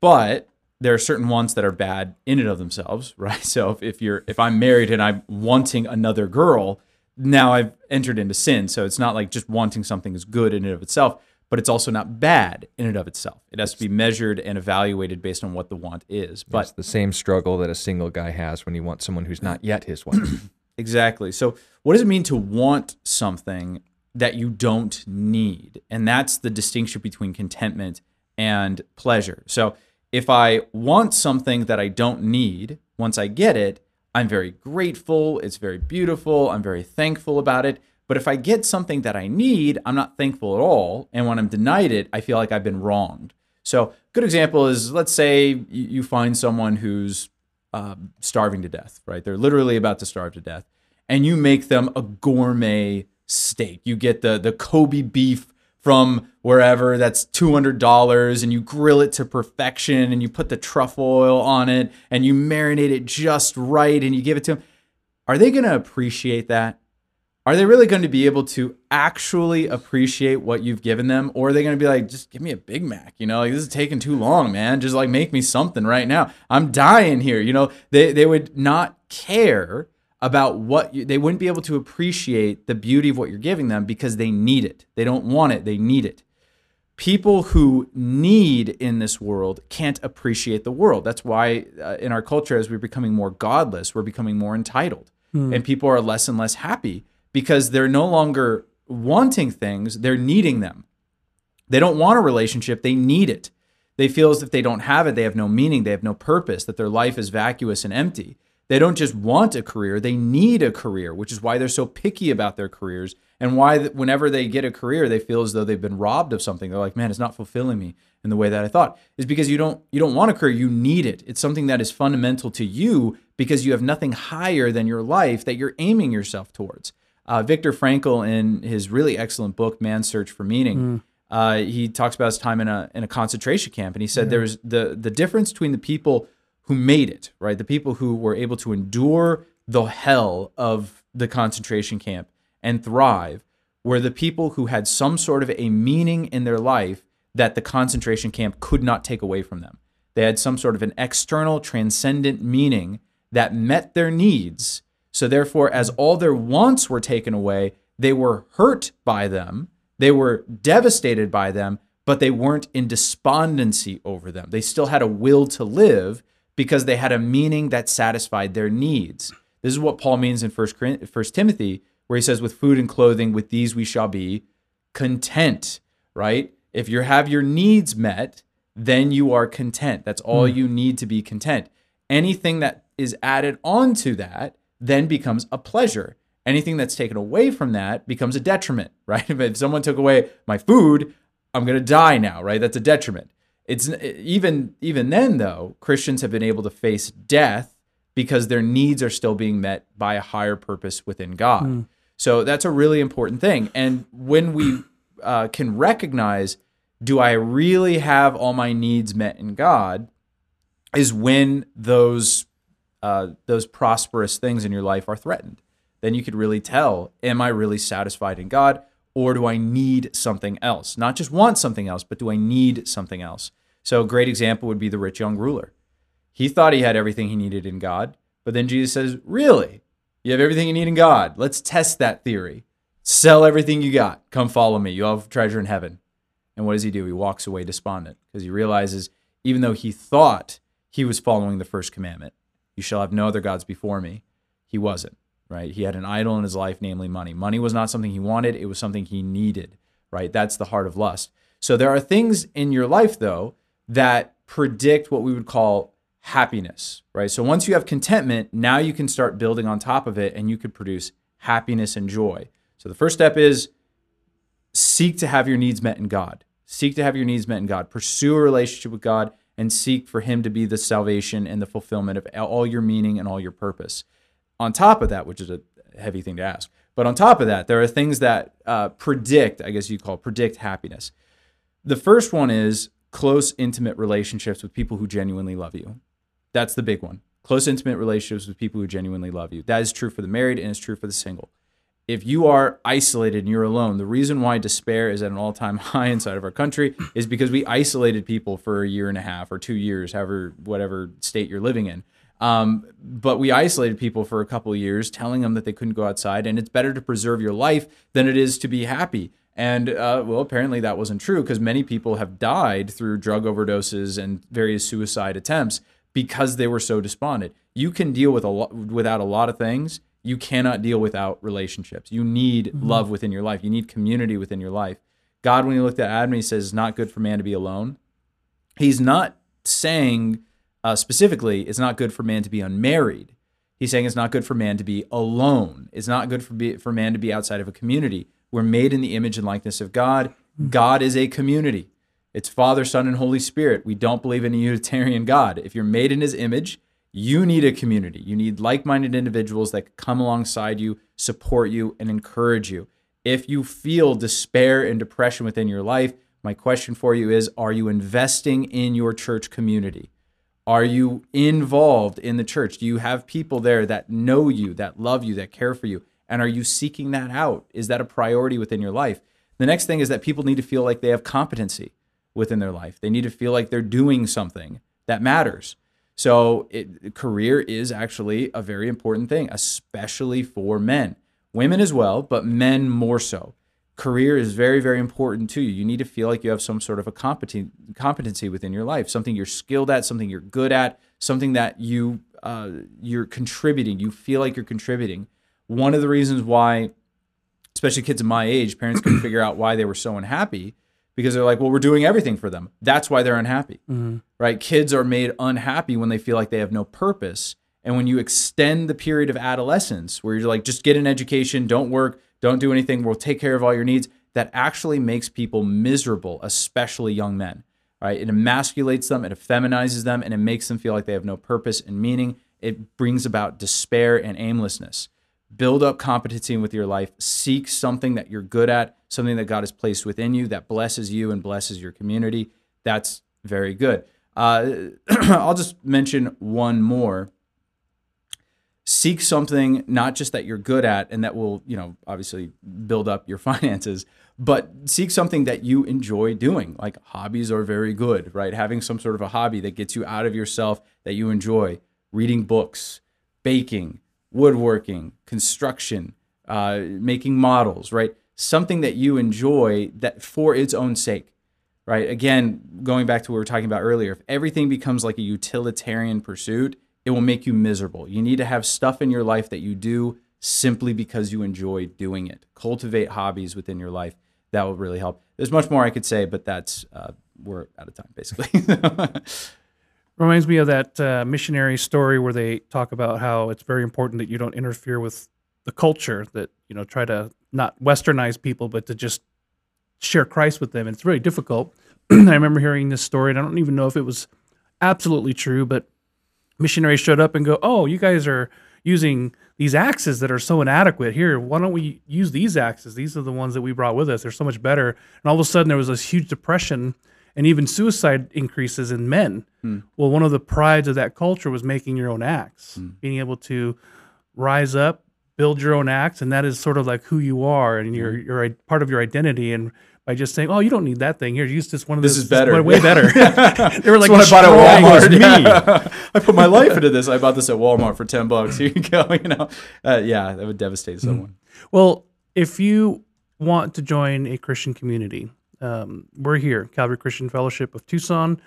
But there are certain wants that are bad in and of themselves, right? So if, if you're if I'm married and I'm wanting another girl, now I've entered into sin. So it's not like just wanting something is good in and of itself, but it's also not bad in and of itself. It has to be measured and evaluated based on what the want is. But it's the same struggle that a single guy has when he wants someone who's not yet his wife. Exactly. So what does it mean to want something that you don't need? And that's the distinction between contentment and pleasure. So if I want something that I don't need, once I get it, I'm very grateful, it's very beautiful, I'm very thankful about it. But if I get something that I need, I'm not thankful at all. And when I'm denied it, I feel like I've been wronged. So a good example is, let's say you find someone who's uh, starving to death, right? They're literally about to starve to death. And you make them a gourmet steak. You get the the Kobe beef from wherever that's two hundred dollars, and you grill it to perfection, and you put the truffle oil on it, and you marinate it just right, and you give it to them. Are they going to appreciate that? Are they really going to be able to actually appreciate what you've given them? Or are they going to be like, just give me a Big Mac, you know, like, this is taking too long, man. Just like make me something right now. I'm dying here. You know, they, they would not care about what you, they wouldn't be able to appreciate the beauty of what you're giving them because they need it. They don't want it, they need it. People who need in this world can't appreciate the world. That's why uh, in our culture, as we're becoming more godless, we're becoming more entitled. Mm. And people are less and less happy because they're no longer wanting things, they're needing them. They don't want a relationship, they need it. They feel as if they don't have it, they have no meaning, they have no purpose, that their life is vacuous and empty. They don't just want a career, they need a career, which is why they're so picky about their careers and why whenever they get a career, they feel as though they've been robbed of something. They're like, man, it's not fulfilling me in the way that I thought. It's because you don't you don't want a career. You need it. It's something that is fundamental to you because you have nothing higher than your life that you're aiming yourself towards. Uh, Viktor Frankl, in his really excellent book, Man's Search for Meaning, mm. uh, he talks about his time in a in a concentration camp, and he said yeah. there's the the difference between the people who made it, right? The people who were able to endure the hell of the concentration camp and thrive were the people who had some sort of a meaning in their life that the concentration camp could not take away from them. They had some sort of an external, transcendent meaning that met their needs. So therefore, as all their wants were taken away, they were hurt by them, they were devastated by them, but they weren't in despondency over them. They still had a will to live because they had a meaning that satisfied their needs. This is what Paul means in First Timothy, where he says, with food and clothing, with these we shall be content, right? If you have your needs met, then you are content. That's all mm. you need to be content. Anything that is added onto that then becomes a pleasure. Anything that's taken away from that becomes a detriment, right? If someone took away my food, I'm going to die now, right? That's a detriment. It's even even then, though, Christians have been able to face death because their needs are still being met by a higher purpose within God. Mm. So that's a really important thing. And when we uh, can recognize, do I really have all my needs met in God, is when those uh, those prosperous things in your life are threatened. Then you could really tell, am I really satisfied in God? Or do I need something else? Not just want something else, but do I need something else? So a great example would be the rich young ruler. He thought he had everything he needed in God, but then Jesus says, really? You have everything you need in God? Let's test that theory. Sell everything you got. Come follow me. You'll have treasure in heaven. And what does he do? He walks away despondent because he realizes, even though he thought he was following the first commandment, you shall have no other gods before me, he wasn't. Right? He had an idol in his life, namely money. Money was not something he wanted. It was something he needed, right? That's the heart of lust. So there are things in your life, though, that predict what we would call happiness, right? So once you have contentment, now you can start building on top of it and you could produce happiness and joy. So the first step is seek to have your needs met in God. Seek to have your needs met in God. Pursue a relationship with God and seek for him to be the salvation and the fulfillment of all your meaning and all your purpose. On top of that, which is a heavy thing to ask, but on top of that, there are things that uh, predict, I guess you call predict happiness. The first one is close, intimate relationships with people who genuinely love you. That's the big one. Close, intimate relationships with people who genuinely love you. That is true for the married and it's true for the single. If you are isolated and you're alone, the reason why despair is at an all-time high inside of our country is because we isolated people for a year and a half or two years, however, whatever state you're living in. Um, but we isolated people for a couple of years, telling them that they couldn't go outside, and it's better to preserve your life than it is to be happy. And, uh, well, apparently that wasn't true because many people have died through drug overdoses and various suicide attempts because they were so despondent. You can deal with a lot, without a lot of things. You cannot deal without relationships. You need mm-hmm. love within your life. You need community within your life. God, when he looked at Adam, he says, it's not good for man to be alone. He's not saying... Uh, specifically, it's not good for man to be unmarried. He's saying it's not good for man to be alone. It's not good for, be, for man to be outside of a community. We're made in the image and likeness of God. God is a community. It's Father, Son, and Holy Spirit. We don't believe in a Unitarian God. If you're made in his image, you need a community. You need like-minded individuals that come alongside you, support you, and encourage you. If you feel despair and depression within your life, my question for you is, are you investing in your church community? Are you involved in the church? Do you have people there that know you, that love you, that care for you? And are you seeking that out? Is that a priority within your life? The next thing is that people need to feel like they have competency within their life. They need to feel like they're doing something that matters. So it, career is actually a very important thing, especially for men. Women as well, but men more so. Career is very, very important to you. You need to feel like you have some sort of a competen- competency within your life, something you're skilled at, something you're good at, something that you, uh, you're contributing. You feel like you're contributing. One of the reasons why, especially kids of my age, parents couldn't figure out why they were so unhappy because they're like, well, we're doing everything for them. That's why they're unhappy, mm-hmm. right? Kids are made unhappy when they feel like they have no purpose. And when you extend the period of adolescence where you're like, just get an education, don't work, Don't do anything. We'll take care of all your needs. That actually makes people miserable, especially young men. Right? It emasculates them, it effeminizes them, and it makes them feel like they have no purpose and meaning. It brings about despair and aimlessness. Build up competency with your life. Seek something that you're good at, something that God has placed within you that blesses you and blesses your community. That's very good. Uh, I'll just mention one more. Seek something not just that you're good at and that will, you know, obviously build up your finances, but seek something that you enjoy doing. Like hobbies are very good, right? Having some sort of a hobby that gets you out of yourself that you enjoy. Reading books, baking, woodworking, construction, uh, making models, right? Something that you enjoy that for its own sake, right? Again, going back to what we were talking about earlier, if everything becomes like a utilitarian pursuit, it will make you miserable. You need to have stuff in your life that you do simply because you enjoy doing it. Cultivate hobbies within your life. That will really help. There's much more I could say, but that's, uh, we're out of time, basically. Reminds me of that uh, missionary story where they talk about how it's very important that you don't interfere with the culture, that, you know, try to not westernize people, but to just share Christ with them. And it's really difficult. I remember hearing this story, and I don't even know if it was absolutely true, but missionaries showed up and go, oh, you guys are using these axes that are so inadequate. Here, why don't we use these axes? These are the ones that we brought with us. They're so much better. And all of a sudden, there was this huge depression and even suicide increases in men. Hmm. Well, one of the prides of that culture was making your own axe, hmm. being able to rise up, build your own axe, and that is sort of like who you are, and you're, you're a part of your identity. And by just saying, oh, you don't need that thing. Here, use this one of this. This is better. This is way better. They were like, I bought at Walmart. Yeah. Me. I put my life into this. I bought this at Walmart for ten bucks. Here you go. You know, uh, yeah, that would devastate someone. Mm-hmm. Well, if you want to join a Christian community, um, we're here, Calvary Christian Fellowship of Tucson,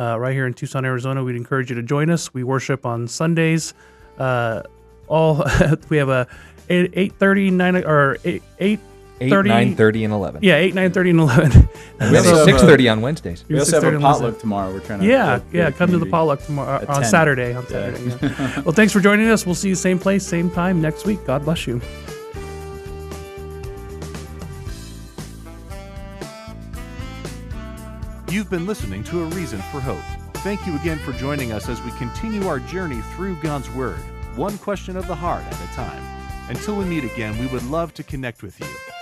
uh, right here in Tucson, Arizona. We'd encourage you to join us. We worship on Sundays. Uh, all we have a eight thirty, nine or eight. eight, nine thirty, and eleven. Yeah, eight, nine thirty, and eleven. We have so six thirty on Wednesdays. We, we also have a potluck tomorrow. We're trying to Yeah, yeah, come to the potluck tomorrow on Saturday. On Saturday. Yeah. Yeah. Well, thanks for joining us. We'll see you same place, same time next week. God bless you. You've been listening to A Reason for Hope. Thank you again for joining us as we continue our journey through God's Word, one question of the heart at a time. Until we meet again, we would love to connect with you.